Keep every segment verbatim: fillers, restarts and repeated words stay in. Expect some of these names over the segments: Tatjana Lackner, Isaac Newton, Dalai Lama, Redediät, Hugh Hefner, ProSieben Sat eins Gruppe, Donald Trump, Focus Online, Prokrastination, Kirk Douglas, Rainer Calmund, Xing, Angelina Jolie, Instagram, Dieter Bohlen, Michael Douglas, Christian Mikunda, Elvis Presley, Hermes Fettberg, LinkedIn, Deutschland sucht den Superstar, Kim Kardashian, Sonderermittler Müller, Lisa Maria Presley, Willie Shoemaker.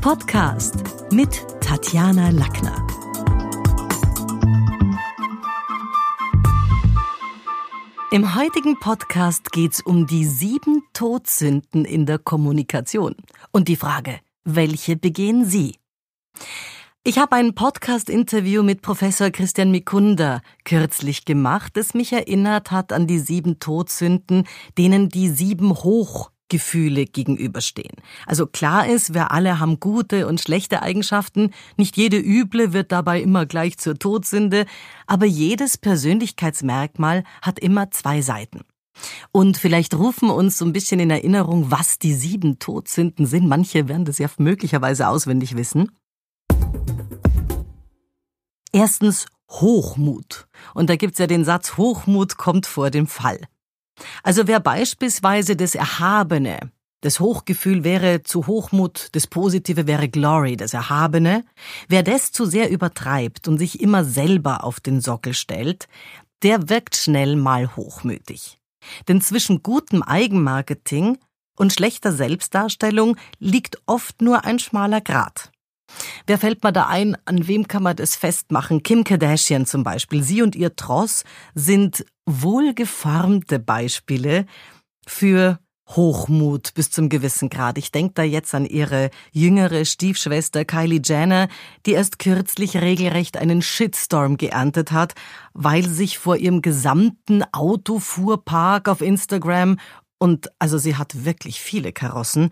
Podcast mit Tatjana Lackner. Im heutigen Podcast geht's um die sieben Todsünden in der Kommunikation und die Frage, welche begehen Sie? Ich habe ein Podcast-Interview mit Professor Christian Mikunda kürzlich gemacht, das mich erinnert hat an die sieben Todsünden, denen die sieben Hochgefühle gegenüberstehen. Also klar ist, wir alle haben gute und schlechte Eigenschaften, nicht jede üble wird dabei immer gleich zur Todsünde, aber jedes Persönlichkeitsmerkmal hat immer zwei Seiten. Und vielleicht rufen uns so ein bisschen in Erinnerung, was die sieben Todsünden sind. Manche werden das ja möglicherweise auswendig wissen. Erstens Hochmut. Und da gibt's ja den Satz, Hochmut kommt vor dem Fall. Also wer beispielsweise das Erhabene, das Hochgefühl wäre zu Hochmut, das Positive wäre Glory, das Erhabene, wer das zu sehr übertreibt und sich immer selber auf den Sockel stellt, der wirkt schnell mal hochmütig. Denn zwischen gutem Eigenmarketing und schlechter Selbstdarstellung liegt oft nur ein schmaler Grat. Wer fällt mal da ein, an wem kann man das festmachen? Kim Kardashian zum Beispiel. Sie und ihr Tross sind wohlgeformte Beispiele für Hochmut bis zum gewissen Grad. Ich denke da jetzt an ihre jüngere Stiefschwester Kylie Jenner, die erst kürzlich regelrecht einen Shitstorm geerntet hat, weil sich vor ihrem gesamten Autofuhrpark auf Instagram, und also sie hat wirklich viele Karossen,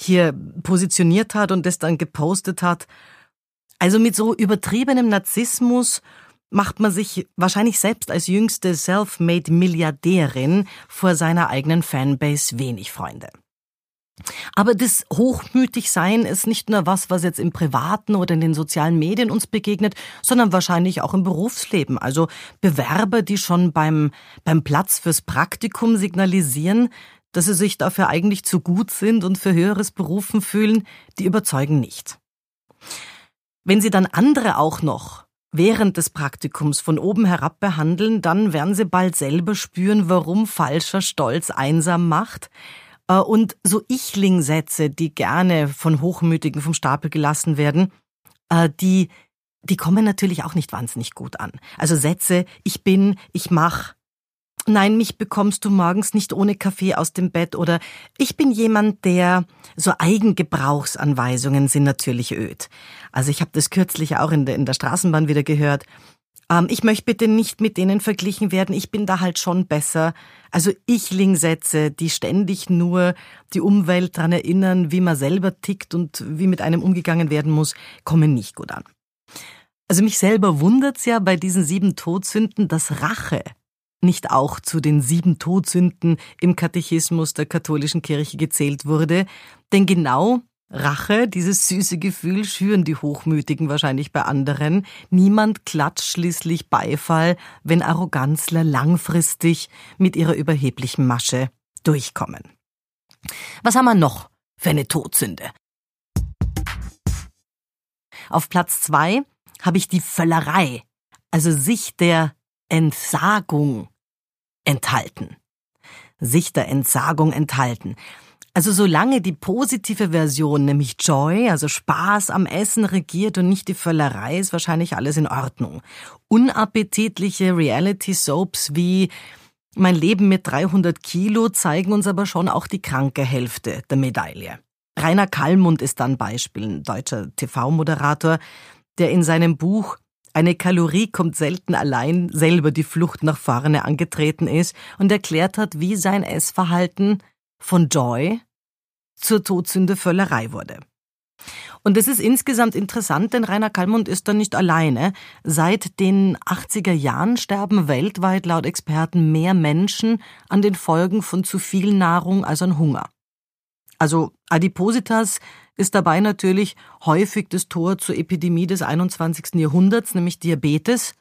hier positioniert hat und das dann gepostet hat. Also mit so übertriebenem Narzissmus macht man sich wahrscheinlich selbst als jüngste Self-Made-Milliardärin vor seiner eigenen Fanbase wenig Freunde. Aber das Hochmütigsein ist nicht nur was, was jetzt im Privaten oder in den sozialen Medien uns begegnet, sondern wahrscheinlich auch im Berufsleben. Also Bewerber, die schon beim, beim Platz fürs Praktikum signalisieren, dass sie sich dafür eigentlich zu gut sind und für höheres berufen fühlen, die überzeugen nicht. Wenn sie dann andere auch noch während des Praktikums von oben herab behandeln, dann werden sie bald selber spüren, warum falscher Stolz einsam macht. Und so Ichling-Sätze, die gerne von Hochmütigen vom Stapel gelassen werden, die, die kommen natürlich auch nicht wahnsinnig gut an. Also Sätze, ich bin, ich mach, nein, mich bekommst du morgens nicht ohne Kaffee aus dem Bett, oder ich bin jemand, der, so Eigengebrauchsanweisungen sind natürlich öd. Also ich habe das kürzlich auch in der, in der Straßenbahn wieder gehört. Ähm, ich möchte bitte nicht mit denen verglichen werden, ich bin da halt schon besser. Also Ichling-Sätze, die ständig nur die Umwelt daran erinnern, wie man selber tickt und wie mit einem umgegangen werden muss, kommen nicht gut an. Also mich selber wundert's ja bei diesen sieben Todsünden, dass Rache nicht auch zu den sieben Todsünden im Katechismus der katholischen Kirche gezählt wurde. Denn genau Rache, dieses süße Gefühl, schüren die Hochmütigen wahrscheinlich bei anderen. Niemand klatscht schließlich Beifall, wenn Arroganzler langfristig mit ihrer überheblichen Masche durchkommen. Was haben wir noch für eine Todsünde? Auf Platz zwei habe ich die Völlerei, also sich der Entsagung enthalten. Sich der Entsagung enthalten. Also solange die positive Version, nämlich Joy, also Spaß am Essen, regiert und nicht die Völlerei, ist wahrscheinlich alles in Ordnung. Unappetitliche Reality-Soaps wie Mein Leben mit dreihundert Kilo zeigen uns aber schon auch die kranke Hälfte der Medaille. Rainer Calmund ist da ein Beispiel, ein deutscher T V-Moderator, der in seinem Buch Eine Kalorie kommt selten allein, selber die Flucht nach vorne angetreten ist und erklärt hat, wie sein Essverhalten von Joy zur Todsünde Völlerei wurde. Und das ist insgesamt interessant, denn Rainer Calmund ist da nicht alleine. Seit den achtziger Jahren sterben weltweit laut Experten mehr Menschen an den Folgen von zu viel Nahrung als an Hunger. Also Adipositas ist dabei natürlich häufig das Tor zur Epidemie des einundzwanzigsten Jahrhunderts, nämlich Diabetes.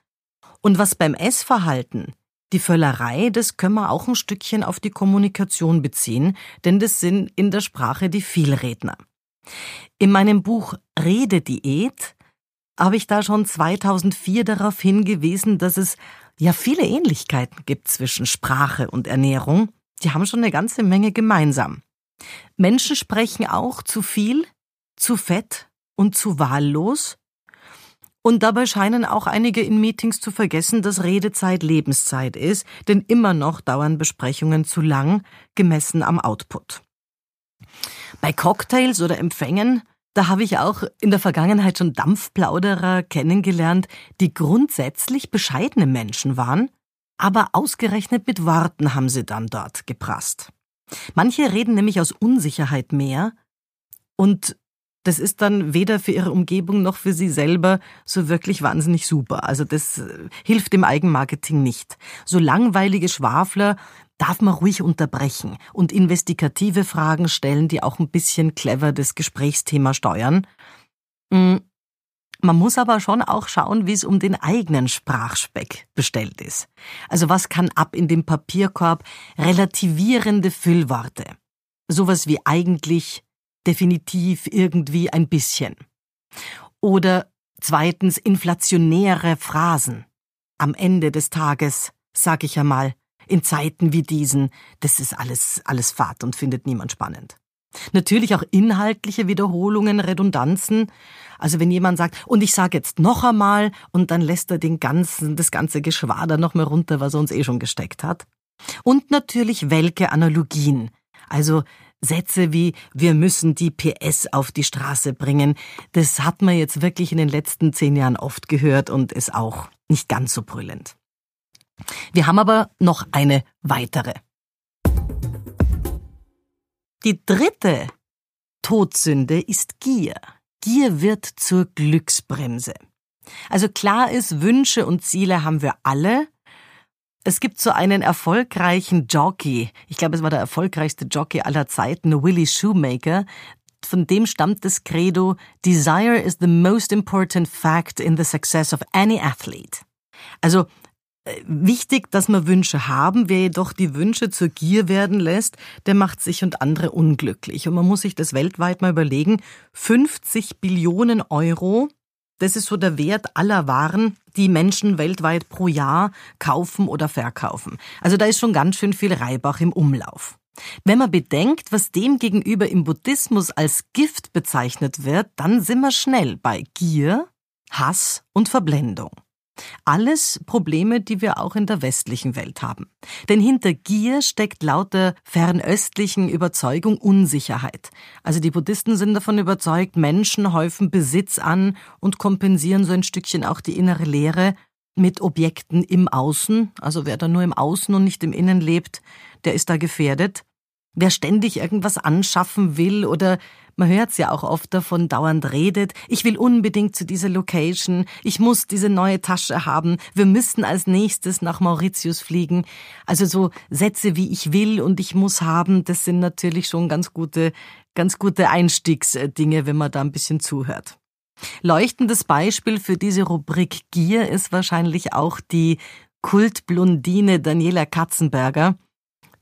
Und was beim Essverhalten, die Völlerei, das können wir auch ein Stückchen auf die Kommunikation beziehen, denn das sind in der Sprache die Vielredner. In meinem Buch Redediät habe ich da schon zweitausendvier darauf hingewiesen, dass es ja viele Ähnlichkeiten gibt zwischen Sprache und Ernährung. Die haben schon eine ganze Menge gemeinsam. Menschen sprechen auch zu viel, zu fett und zu wahllos. Und dabei scheinen auch einige in Meetings zu vergessen, dass Redezeit Lebenszeit ist, denn immer noch dauern Besprechungen zu lang, gemessen am Output. Bei Cocktails oder Empfängen, da habe ich auch in der Vergangenheit schon Dampfplauderer kennengelernt, die grundsätzlich bescheidene Menschen waren, aber ausgerechnet mit Worten haben sie dann dort geprasst. Manche reden nämlich aus Unsicherheit mehr und das ist dann weder für ihre Umgebung noch für sie selber so wirklich wahnsinnig super. Also das hilft dem Eigenmarketing nicht. So langweilige Schwafler darf man ruhig unterbrechen und investigative Fragen stellen, die auch ein bisschen clever das Gesprächsthema steuern. Man muss aber schon auch schauen, wie es um den eigenen Sprachspeck bestellt ist. Also was kann ab in dem Papierkorb? Relativierende Füllworte. Sowas wie eigentlich, definitiv, irgendwie, ein bisschen. Oder zweitens inflationäre Phrasen. Am Ende des Tages, sag ich ja mal, in Zeiten wie diesen, das ist alles, alles Fahrt und findet niemand spannend. Natürlich auch inhaltliche Wiederholungen, Redundanzen. Also wenn jemand sagt, und ich sage jetzt noch einmal, und dann lässt er den ganzen, das ganze Geschwader noch mal runter, was er uns eh schon gesteckt hat. Und natürlich welke Analogien. Also Sätze wie, wir müssen die P S auf die Straße bringen, das hat man jetzt wirklich in den letzten zehn Jahren oft gehört und ist auch nicht ganz so brüllend. Wir haben aber noch eine weitere. Die dritte Todsünde ist Gier. Gier wird zur Glücksbremse. Also klar ist, Wünsche und Ziele haben wir alle. Es gibt so einen erfolgreichen Jockey, ich glaube, es war der erfolgreichste Jockey aller Zeiten, Willie Shoemaker. Von dem stammt das Credo, Desire is the most important fact in the success of any athlete. Also wichtig, dass wir Wünsche haben, wer jedoch die Wünsche zur Gier werden lässt, der macht sich und andere unglücklich. Und man muss sich das weltweit mal überlegen, fünfzig Billionen Euro, das ist so der Wert aller Waren, die Menschen weltweit pro Jahr kaufen oder verkaufen. Also da ist schon ganz schön viel Reibach im Umlauf. Wenn man bedenkt, was dem gegenüber im Buddhismus als Gift bezeichnet wird, dann sind wir schnell bei Gier, Hass und Verblendung. Alles Probleme, die wir auch in der westlichen Welt haben. Denn hinter Gier steckt laut der fernöstlichen Überzeugung Unsicherheit. Also die Buddhisten sind davon überzeugt, Menschen häufen Besitz an und kompensieren so ein Stückchen auch die innere Leere mit Objekten im Außen. Also wer da nur im Außen und nicht im Innen lebt, der ist da gefährdet. Wer ständig irgendwas anschaffen will oder, man hört es ja auch oft davon, dauernd redet, ich will unbedingt zu dieser Location, ich muss diese neue Tasche haben, wir müssen als nächstes nach Mauritius fliegen. Also so Sätze wie ich will und ich muss haben, das sind natürlich schon ganz gute, ganz gute Einstiegsdinge, wenn man da ein bisschen zuhört. Leuchtendes Beispiel für diese Rubrik Gier ist wahrscheinlich auch die Kultblondine Daniela Katzenberger.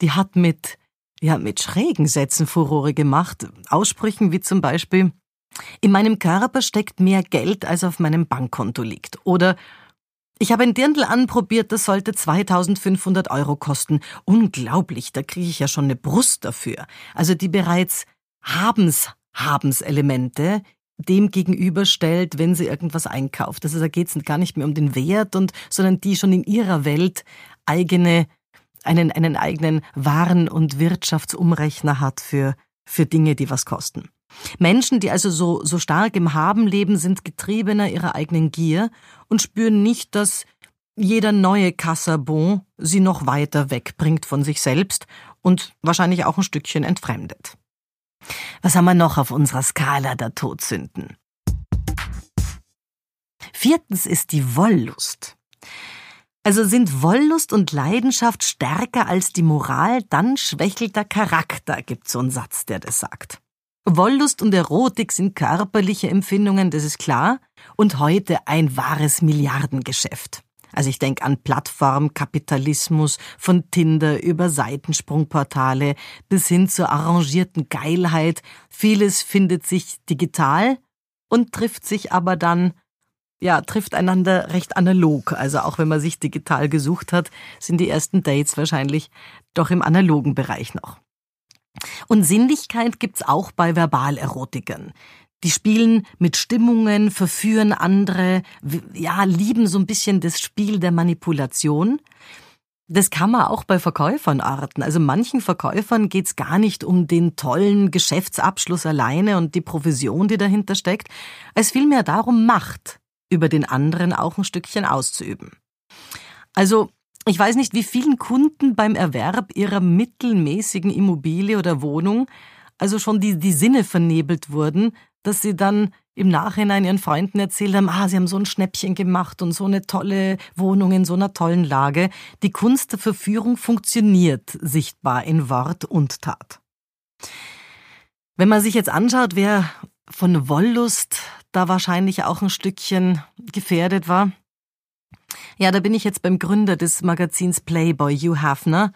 Die hat mit Ja, mit schrägen Sätzen Furore gemacht. Aussprüchen wie zum Beispiel, in meinem Körper steckt mehr Geld, als auf meinem Bankkonto liegt. Oder, ich habe ein Dirndl anprobiert, das sollte zweitausendfünfhundert Euro kosten. Unglaublich, da kriege ich ja schon eine Brust dafür. Also die bereits Habens-Habens-Elemente dem gegenüberstellt, wenn sie irgendwas einkauft. Also da geht es gar nicht mehr um den Wert, und, sondern die schon in ihrer Welt eigene einen einen eigenen Waren- und Wirtschaftsumrechner hat für für Dinge, die was kosten. Menschen, die also so so stark im Haben leben, sind getriebener ihrer eigenen Gier und spüren nicht, dass jeder neue Kassabon sie noch weiter wegbringt von sich selbst und wahrscheinlich auch ein Stückchen entfremdet. Was haben wir noch auf unserer Skala der Todsünden? Viertens ist die Wollust. Also sind Wollust und Leidenschaft stärker als die Moral, dann schwächelt der Charakter, gibt so einen Satz, der das sagt. Wollust und Erotik sind körperliche Empfindungen, das ist klar, und heute ein wahres Milliardengeschäft. Also ich denke an Plattformkapitalismus, von Tinder über Seitensprungportale bis hin zur arrangierten Geilheit. Vieles findet sich digital und trifft sich aber dann Ja, trifft einander recht analog. Also auch wenn man sich digital gesucht hat, sind die ersten Dates wahrscheinlich doch im analogen Bereich noch. Und Sinnlichkeit gibt's auch bei Verbalerotikern. Die spielen mit Stimmungen, verführen andere, ja, lieben so ein bisschen das Spiel der Manipulation. Das kann man auch bei Verkäufern arten. Also manchen Verkäufern geht's gar nicht um den tollen Geschäftsabschluss alleine und die Provision, die dahinter steckt. Es vielmehr darum, Macht über den anderen auch ein Stückchen auszuüben. Also ich weiß nicht, wie vielen Kunden beim Erwerb ihrer mittelmäßigen Immobilie oder Wohnung also schon die, die Sinne vernebelt wurden, dass sie dann im Nachhinein ihren Freunden erzählt haben, ah, sie haben so ein Schnäppchen gemacht und so eine tolle Wohnung in so einer tollen Lage. Die Kunst der Verführung funktioniert sichtbar in Wort und Tat. Wenn man sich jetzt anschaut, wer von Wollust da wahrscheinlich auch ein Stückchen gefährdet war, ja, da bin ich jetzt beim Gründer des Magazins Playboy, Hugh Hefner,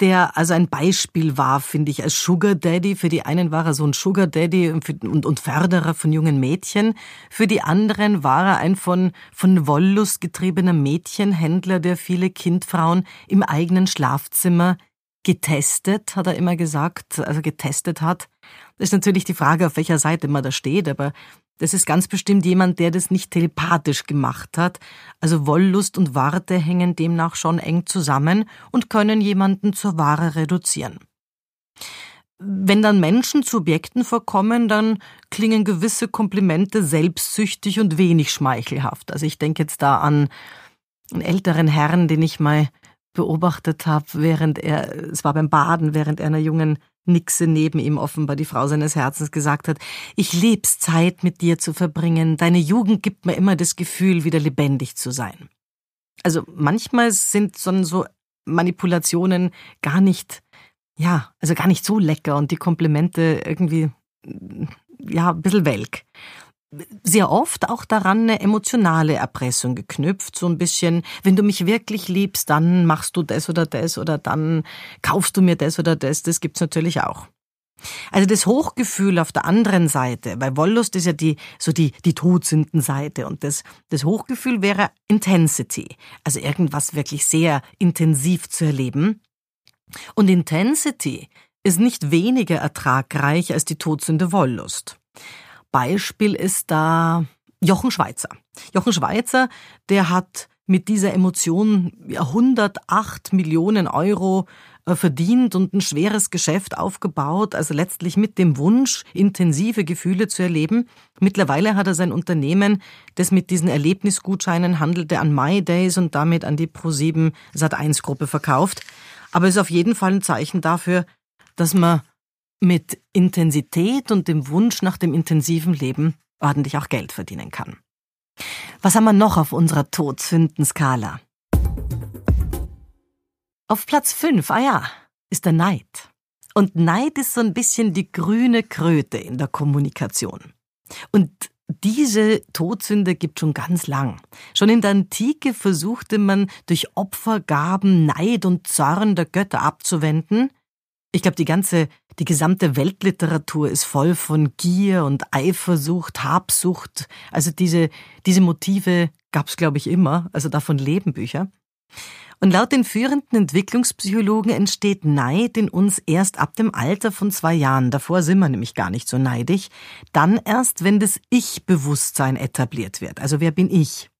der also ein Beispiel war, finde ich, als Sugar Daddy. Für die einen war er so ein Sugar Daddy und, und Förderer von jungen Mädchen. Für die anderen war er ein von, von Wollust getriebener Mädchenhändler, der viele Kindfrauen im eigenen Schlafzimmer getestet, hat er immer gesagt, also getestet hat. Das ist natürlich die Frage, auf welcher Seite man da steht, aber das ist ganz bestimmt jemand, der das nicht telepathisch gemacht hat. Also Wollust und Warte hängen demnach schon eng zusammen und können jemanden zur Ware reduzieren. Wenn dann Menschen zu Objekten verkommen, dann klingen gewisse Komplimente selbstsüchtig und wenig schmeichelhaft. Also ich denke jetzt da an einen älteren Herrn, den ich mal beobachtet habe, während er, es war beim Baden, während einer jungen Nixe neben ihm offenbar die Frau seines Herzens gesagt hat, ich lieb's, Zeit mit dir zu verbringen, deine Jugend gibt mir immer das Gefühl, wieder lebendig zu sein. Also manchmal sind so Manipulationen gar nicht, ja, also gar nicht so lecker und die Komplimente irgendwie, ja, ein bisschen welk. Sehr oft auch daran eine emotionale Erpressung geknüpft, so ein bisschen, wenn du mich wirklich liebst, dann machst du das oder das oder dann kaufst du mir das oder das, das gibt's natürlich auch. Also das Hochgefühl auf der anderen Seite, weil Wollust ist ja die, so die, die Todsündenseite und das, das Hochgefühl wäre Intensity, also irgendwas wirklich sehr intensiv zu erleben. Und Intensity ist nicht weniger ertragreich als die Todsünde Wollust. Beispiel ist da Jochen Schweizer. Jochen Schweizer, der hat mit dieser Emotion hundertacht Millionen Euro verdient und ein schweres Geschäft aufgebaut, also letztlich mit dem Wunsch, intensive Gefühle zu erleben. Mittlerweile hat er sein Unternehmen, das mit diesen Erlebnisgutscheinen handelte, an My Days und damit an die ProSieben Sat eins Gruppe verkauft. Aber es ist auf jeden Fall ein Zeichen dafür, dass man mit Intensität und dem Wunsch nach dem intensiven Leben ordentlich auch Geld verdienen kann. Was haben wir noch auf unserer Todsündenskala? Auf Platz fünf, ah ja, ist der Neid. Und Neid ist so ein bisschen die grüne Kröte in der Kommunikation. Und diese Todsünde gibt schon ganz lang. Schon in der Antike versuchte man, durch Opfergaben Neid und Zorn der Götter abzuwenden. Ich glaube, die ganze, die gesamte Weltliteratur ist voll von Gier und Eifersucht, Habsucht. Also diese, diese Motive gab's, glaube ich, immer. Also davon leben Bücher. Und laut den führenden Entwicklungspsychologen entsteht Neid in uns erst ab dem Alter von zwei Jahren. Davor sind wir nämlich gar nicht so neidig. Dann erst, wenn das Ich-Bewusstsein etabliert wird. Also wer bin ich?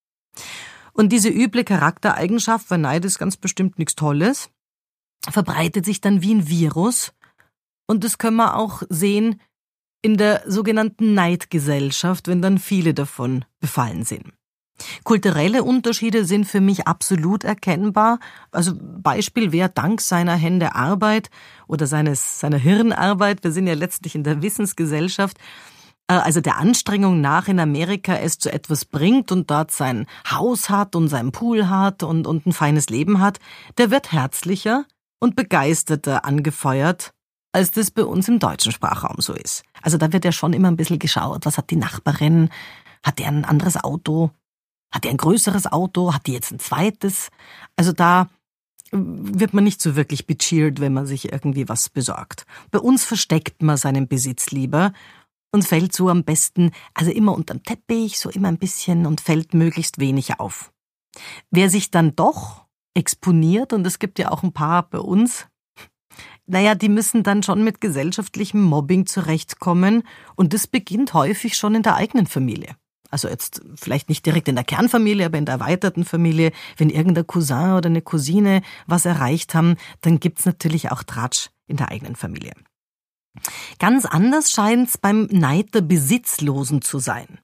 Und diese üble Charaktereigenschaft, weil Neid ist ganz bestimmt nichts Tolles, verbreitet sich dann wie ein Virus und das können wir auch sehen in der sogenannten Neidgesellschaft, wenn dann viele davon befallen sind. Kulturelle Unterschiede sind für mich absolut erkennbar. Also Beispiel, wer dank seiner Hände Arbeit oder seines seiner Hirnarbeit, wir sind ja letztlich in der Wissensgesellschaft, also der Anstrengung nach in Amerika es zu etwas bringt und dort sein Haus hat und seinen Pool hat und, und ein feines Leben hat, der wird herzlicher und begeisterter angefeuert, als das bei uns im deutschen Sprachraum so ist. Also da wird ja schon immer ein bisschen geschaut, was hat die Nachbarin, hat die ein anderes Auto, hat die ein größeres Auto, hat die jetzt ein zweites? Also da wird man nicht so wirklich becheert, wenn man sich irgendwie was besorgt. Bei uns versteckt man seinen Besitz lieber und fällt so am besten, also immer unterm Teppich, so immer ein bisschen und fällt möglichst wenig auf. Wer sich dann doch exponiert, und es gibt ja auch ein paar bei uns, naja, die müssen dann schon mit gesellschaftlichem Mobbing zurechtkommen. Und das beginnt häufig schon in der eigenen Familie. Also jetzt vielleicht nicht direkt in der Kernfamilie, aber in der erweiterten Familie. Wenn irgendein Cousin oder eine Cousine was erreicht haben, dann gibt's natürlich auch Tratsch in der eigenen Familie. Ganz anders scheint's beim Neid der Besitzlosen zu sein.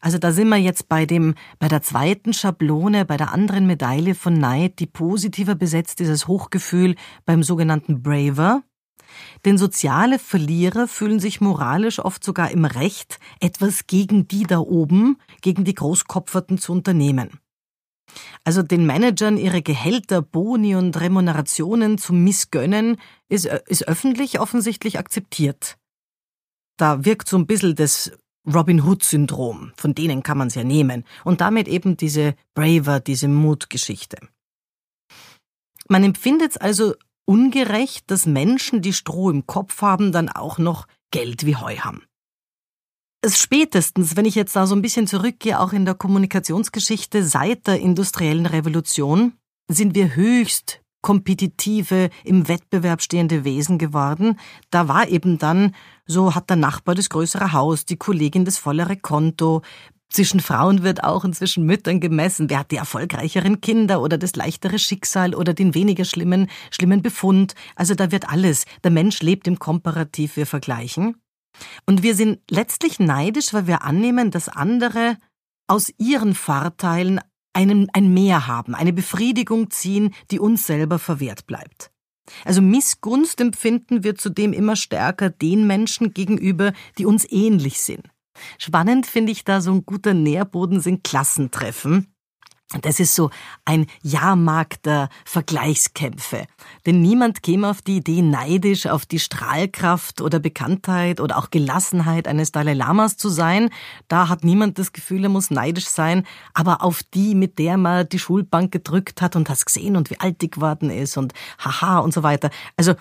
Also da sind wir jetzt bei dem, bei der zweiten Schablone, bei der anderen Medaille von Neid, die positiver besetzt ist als Hochgefühl beim sogenannten Braver. Denn soziale Verlierer fühlen sich moralisch oft sogar im Recht, etwas gegen die da oben, gegen die Großkopferten zu unternehmen. Also den Managern ihre Gehälter, Boni und Remunerationen zu missgönnen, ist, ist öffentlich offensichtlich akzeptiert. Da wirkt so ein bisschen das Robin-Hood-Syndrom, von denen kann man es ja nehmen. Und damit eben diese Braver, diese Mutgeschichte. Man empfindet es also ungerecht, dass Menschen, die Stroh im Kopf haben, dann auch noch Geld wie Heu haben. Es spätestens, wenn ich jetzt da so ein bisschen zurückgehe, auch in der Kommunikationsgeschichte seit der industriellen Revolution, sind wir höchst kompetitive, im Wettbewerb stehende Wesen geworden. Da war eben dann, so hat der Nachbar das größere Haus, die Kollegin das vollere Konto. Zwischen Frauen wird auch und zwischen Müttern gemessen, wer hat die erfolgreicheren Kinder oder das leichtere Schicksal oder den weniger schlimmen, schlimmen Befund. Also da wird alles. Der Mensch lebt im Komparativ, wir vergleichen. Und wir sind letztlich neidisch, weil wir annehmen, dass andere aus ihren Vorteilen einen, ein Mehr haben, eine Befriedigung ziehen, die uns selber verwehrt bleibt. Also Missgunst empfinden wir zudem immer stärker den Menschen gegenüber, die uns ähnlich sind. Spannend finde ich da, so ein guter Nährboden sind Klassentreffen. Das ist so ein Jahrmarkt der Vergleichskämpfe. Denn niemand käme auf die Idee, neidisch auf die Strahlkraft oder Bekanntheit oder auch Gelassenheit eines Dalai Lamas zu sein. Da hat niemand das Gefühl, er muss neidisch sein. Aber auf die, mit der man die Schulbank gedrückt hat und hast gesehen und wie alt die geworden ist und haha und so weiter. Also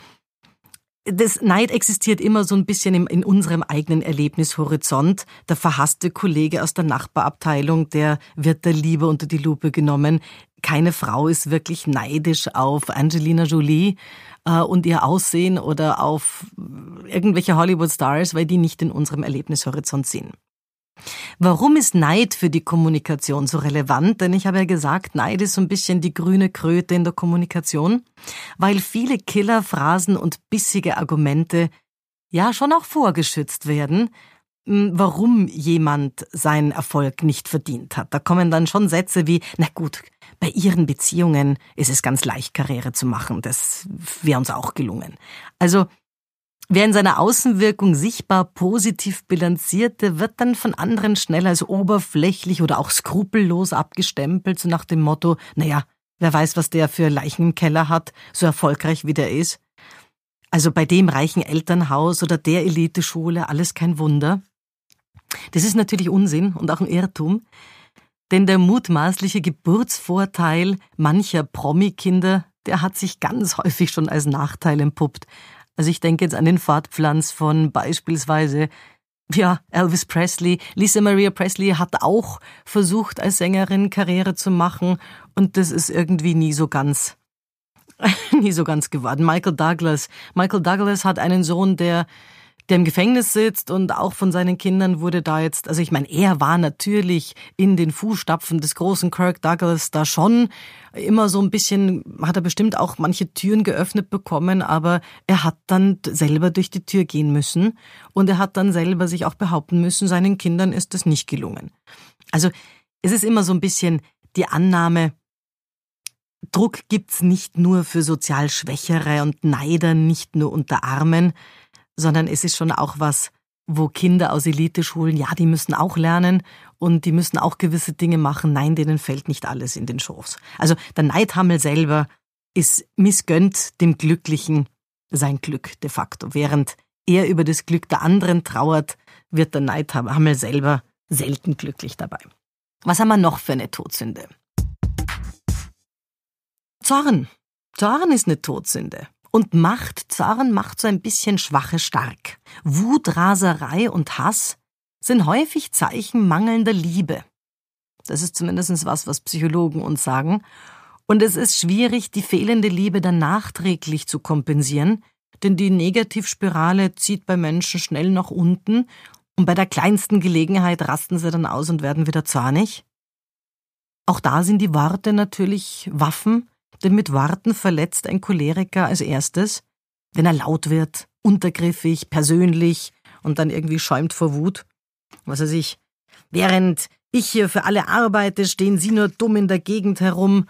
das Neid existiert immer so ein bisschen im, in unserem eigenen Erlebnishorizont. Der verhasste Kollege aus der Nachbarabteilung, der wird der Liebe unter die Lupe genommen. Keine Frau ist wirklich neidisch auf Angelina Jolie äh, und ihr Aussehen oder auf irgendwelche Hollywood-Stars, weil die nicht in unserem Erlebnishorizont sind. Warum ist Neid für die Kommunikation so relevant? Denn ich habe ja gesagt, Neid ist so ein bisschen die grüne Kröte in der Kommunikation, weil viele Killerphrasen und bissige Argumente ja schon auch vorgeschützt werden, warum jemand seinen Erfolg nicht verdient hat. Da kommen dann schon Sätze wie, na gut, bei ihren Beziehungen ist es ganz leicht, Karriere zu machen, das wäre uns auch gelungen. Also wer in seiner Außenwirkung sichtbar positiv bilanzierte, wird dann von anderen schnell als oberflächlich oder auch skrupellos abgestempelt, so nach dem Motto, naja, wer weiß, was der für Leichen im Keller hat, so erfolgreich wie der ist. Also bei dem reichen Elternhaus oder der Eliteschule, alles kein Wunder. Das ist natürlich Unsinn und auch ein Irrtum, denn der mutmaßliche Geburtsvorteil mancher Promi-Kinder, der hat sich ganz häufig schon als Nachteil entpuppt. Also ich denke jetzt an den Fortpflanz von beispielsweise, ja, Elvis Presley. Lisa Maria Presley hat auch versucht, als Sängerin Karriere zu machen und das ist irgendwie nie so ganz, nie so ganz geworden. Michael Douglas. Michael Douglas hat einen Sohn, der, der im Gefängnis sitzt und auch von seinen Kindern wurde da jetzt, also ich meine, er war natürlich in den Fußstapfen des großen Kirk Douglas da schon immer so ein bisschen, hat er bestimmt auch manche Türen geöffnet bekommen, aber er hat dann selber durch die Tür gehen müssen und er hat dann selber sich auch behaupten müssen, seinen Kindern ist das nicht gelungen. Also es ist immer so ein bisschen die Annahme, Druck gibt's nicht nur für sozial Schwächere und Neider, nicht nur unter Armen, sondern es ist schon auch was, wo Kinder aus Eliteschulen, ja, die müssen auch lernen und die müssen auch gewisse Dinge machen. Nein, denen fällt nicht alles in den Schoß. Also der Neidhammel selber ist missgönnt dem Glücklichen sein Glück de facto. Während er über das Glück der anderen trauert, wird der Neidhammel selber selten glücklich dabei. Was haben wir noch für eine Todsünde? Zorn. Zorn ist eine Todsünde. Und Macht, Zorn macht so ein bisschen Schwache stark. Wut, Raserei und Hass sind häufig Zeichen mangelnder Liebe. Das ist zumindest was, was Psychologen uns sagen. Und es ist schwierig, die fehlende Liebe dann nachträglich zu kompensieren. denn die Negativspirale zieht bei Menschen schnell nach unten und bei der kleinsten Gelegenheit rasten sie dann aus und werden wieder zornig. Auch da sind die Worte natürlich Waffen, denn mit Worten verletzt ein Choleriker als erstes, wenn er laut wird, untergriffig, persönlich und dann irgendwie schäumt vor Wut. Was weiß ich, während ich hier für alle arbeite, stehen Sie nur dumm in der Gegend herum.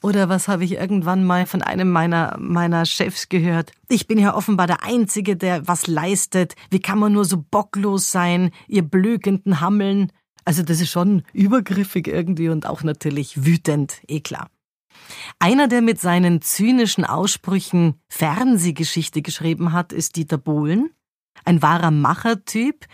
Oder was habe ich irgendwann mal von einem meiner, meiner Chefs gehört? Ich bin ja offenbar der Einzige, der was leistet. Wie kann man nur so bocklos sein, ihr blökenden Hammeln? Also das ist schon übergriffig irgendwie und auch natürlich wütend, eh klar. Einer, der mit seinen zynischen Aussprüchen Fernsehgeschichte geschrieben hat, ist Dieter Bohlen. Ein wahrer Machertyp,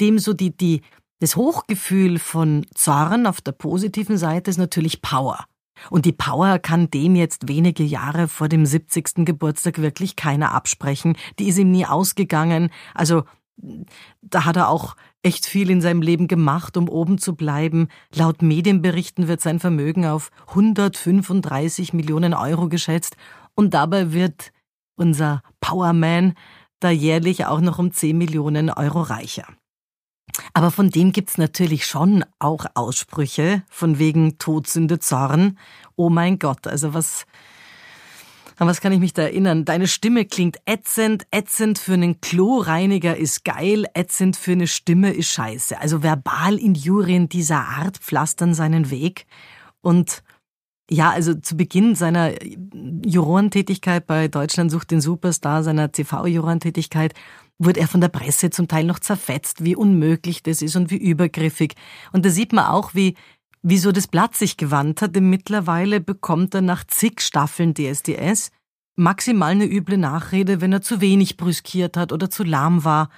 dem so die, die, das Hochgefühl von Zorn auf der positiven Seite ist natürlich Power. Und die Power kann dem jetzt wenige Jahre vor dem siebzigsten Geburtstag wirklich keiner absprechen. Die ist ihm nie ausgegangen. Also da hat er auch echt viel in seinem Leben gemacht, um oben zu bleiben. Laut Medienberichten wird sein Vermögen auf hundertfünfunddreißig Millionen Euro geschätzt. Und dabei wird unser Powerman da jährlich auch noch um zehn Millionen Euro reicher. Aber von dem gibt's natürlich schon auch Aussprüche von wegen Todsünde, Zorn. Oh mein Gott, also was, an was kann ich mich da erinnern? Deine Stimme klingt ätzend, ätzend für einen Kloreiniger ist geil, ätzend für eine Stimme ist scheiße. Also Verbalinjurien dieser Art pflastern seinen Weg. Und ja, also zu Beginn seiner Jurorentätigkeit bei Deutschland sucht den Superstar, seiner T V-Jurorentätigkeit, wurde er von der Presse zum Teil noch zerfetzt, wie unmöglich das ist und wie übergriffig. Und da sieht man auch, wie, wie so das Blatt sich gewandt hat, denn mittlerweile bekommt er nach zig Staffeln D S D S maximal eine üble Nachrede, wenn er zu wenig brüskiert hat oder zu lahm war.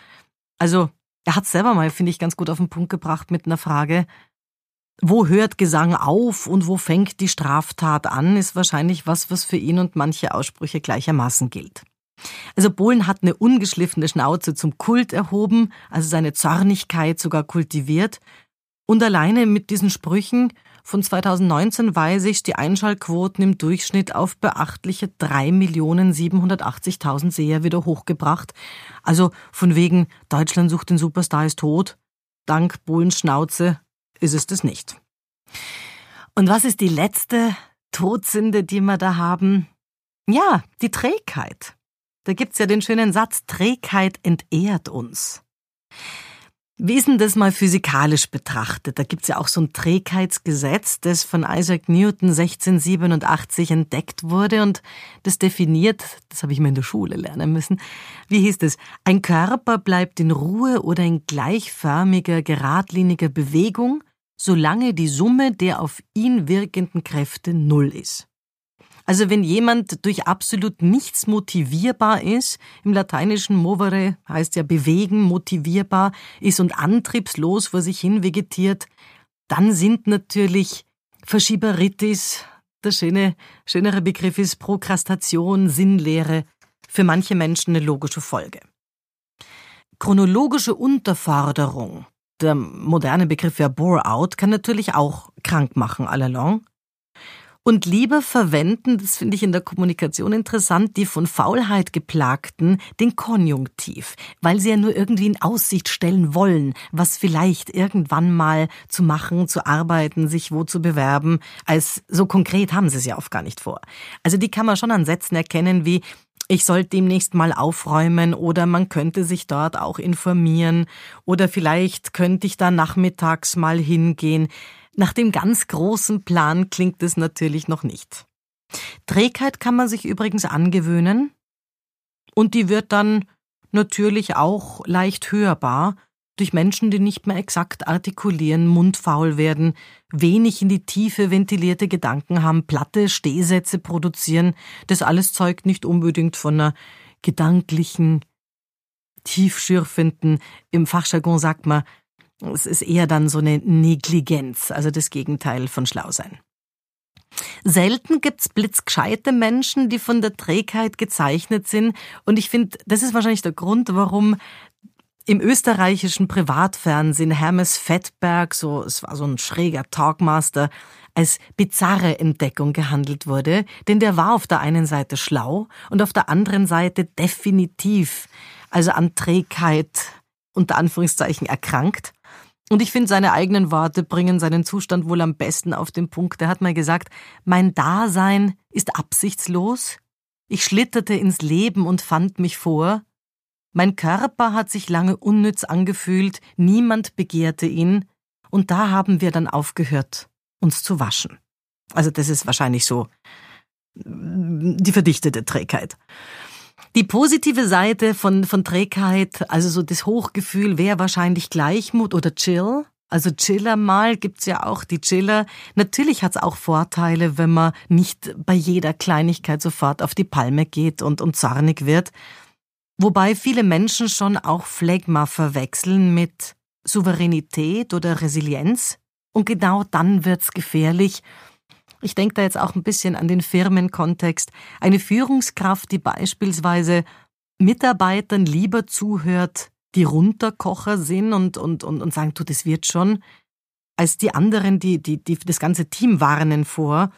Also er hat es selber mal, finde ich, ganz gut auf den Punkt gebracht mit einer Frage, wo hört Gesang auf und wo fängt die Straftat an, ist wahrscheinlich was, was für ihn und manche Aussprüche gleichermaßen gilt. Also Bohlen hat eine ungeschliffene Schnauze zum Kult erhoben, also seine Zornigkeit sogar kultiviert. Und alleine mit diesen Sprüchen von zweitausendneunzehn weiß ich, die Einschaltquoten im Durchschnitt auf beachtliche drei Millionen siebenhundertachtzigtausend Seher wieder hochgebracht. Also von wegen Deutschland sucht den Superstar ist tot. Dank Bohlens Schnauze ist es das nicht. Und was ist die letzte Todsünde, die wir da haben? Ja, die Trägheit. Da gibt's ja den schönen Satz, Trägheit entehrt uns. Wie ist denn das mal physikalisch betrachtet? Da gibt's ja auch so ein Trägheitsgesetz, das von Isaac Newton sechzehnhundertsiebenundachtzig entdeckt wurde und das definiert, das habe ich mir in der Schule lernen müssen, wie hieß das? Ein Körper bleibt in Ruhe oder in gleichförmiger, geradliniger Bewegung, solange die Summe der auf ihn wirkenden Kräfte null ist. Also wenn jemand durch absolut nichts motivierbar ist, im lateinischen movere heißt ja bewegen, motivierbar ist und antriebslos vor sich hin vegetiert, dann sind natürlich Verschieberitis, der schöne, schönere Begriff ist Prokrastation, Sinnlehre, für manche Menschen eine logische Folge. Chronologische Unterforderung, der moderne Begriff ja Bore-out, kann natürlich auch krank machen all along. Und lieber verwenden, das finde ich in der Kommunikation interessant, die von Faulheit geplagten, den Konjunktiv, weil sie ja nur irgendwie in Aussicht stellen wollen, was vielleicht irgendwann mal zu machen, zu arbeiten, sich wo zu bewerben, als so konkret haben sie es ja oft gar nicht vor. Also die kann man schon an Sätzen erkennen wie, ich sollte demnächst mal aufräumen oder man könnte sich dort auch informieren oder vielleicht könnte ich da nachmittags mal hingehen. Nach dem ganz großen Plan klingt es natürlich noch nicht. Trägheit kann man sich übrigens angewöhnen und die wird dann natürlich auch leicht hörbar durch Menschen, die nicht mehr exakt artikulieren, mundfaul werden, wenig in die Tiefe ventilierte Gedanken haben, platte Stehsätze produzieren. Das alles zeugt nicht unbedingt von einer gedanklichen, tiefschürfenden, im Fachjargon sagt man, es ist eher dann so eine Negligenz, also das Gegenteil von Schlausein. Selten gibt's blitzgescheite Menschen, die von der Trägheit gezeichnet sind. Und ich finde, das ist wahrscheinlich der Grund, warum im österreichischen Privatfernsehen Hermes Fettberg, so, es war so ein schräger Talkmaster, als bizarre Entdeckung gehandelt wurde, denn der war auf der einen Seite schlau und auf der anderen Seite definitiv, also an Trägheit unter Anführungszeichen erkrankt. Und ich finde, seine eigenen Worte bringen seinen Zustand wohl am besten auf den Punkt. Er hat mal gesagt, mein Dasein ist absichtslos. Ich schlitterte ins Leben und fand mich vor. Mein Körper hat sich lange unnütz angefühlt, niemand begehrte ihn. Und da haben wir dann aufgehört, uns zu waschen. Also das ist wahrscheinlich so die verdichtete Trägheit. Die positive Seite von, von Trägheit, also so das Hochgefühl, wäre wahrscheinlich Gleichmut oder Chill. Also Chiller mal, gibt's ja auch die Chiller. Natürlich hat's auch Vorteile, wenn man nicht bei jeder Kleinigkeit sofort auf die Palme geht und, und zornig wird. Wobei viele Menschen schon auch Phlegma verwechseln mit Souveränität oder Resilienz. Und genau dann wird's gefährlich. Ich denke da jetzt auch ein bisschen an den Firmenkontext. Eine Führungskraft, die beispielsweise Mitarbeitern lieber zuhört, die Runterkocher sind und, und, und, und sagen, du, das wird schon, als die anderen, die, die, die das ganze Team warnen vor,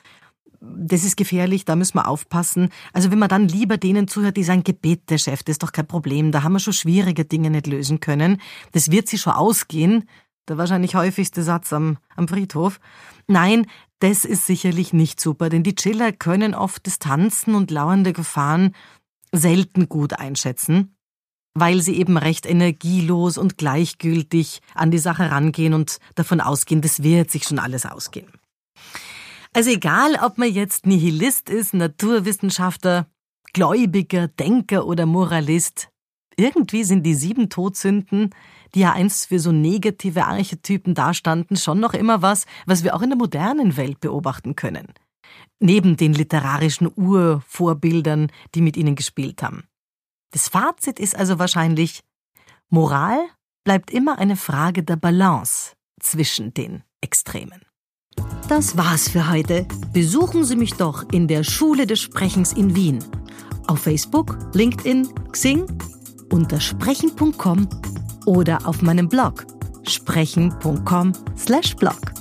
das ist gefährlich, da müssen wir aufpassen. Also wenn man dann lieber denen zuhört, die sagen, Gebete, Chef, das ist doch kein Problem, da haben wir schon schwierige Dinge nicht lösen können, das wird sich schon ausgehen, der wahrscheinlich häufigste Satz am, am Friedhof. Nein, das ist sicherlich nicht super, denn die Chiller können oft Distanzen und lauernde Gefahren selten gut einschätzen, weil sie eben recht energielos und gleichgültig an die Sache rangehen und davon ausgehen, das wird sich schon alles ausgehen. Also egal, ob man jetzt Nihilist ist, Naturwissenschaftler, Gläubiger, Denker oder Moralist, irgendwie sind die sieben Todsünden, die ja einst für so negative Archetypen dastanden, schon noch immer was, was wir auch in der modernen Welt beobachten können. Neben den literarischen Urvorbildern, die mit ihnen gespielt haben. Das Fazit ist also wahrscheinlich, Moral bleibt immer eine Frage der Balance zwischen den Extremen. Das war's für heute. Besuchen Sie mich doch in der Schule des Sprechens in Wien. Auf Facebook, LinkedIn, Xing, unter sprechen punkt com oder auf meinem Blog sprechen punkt com slash blog.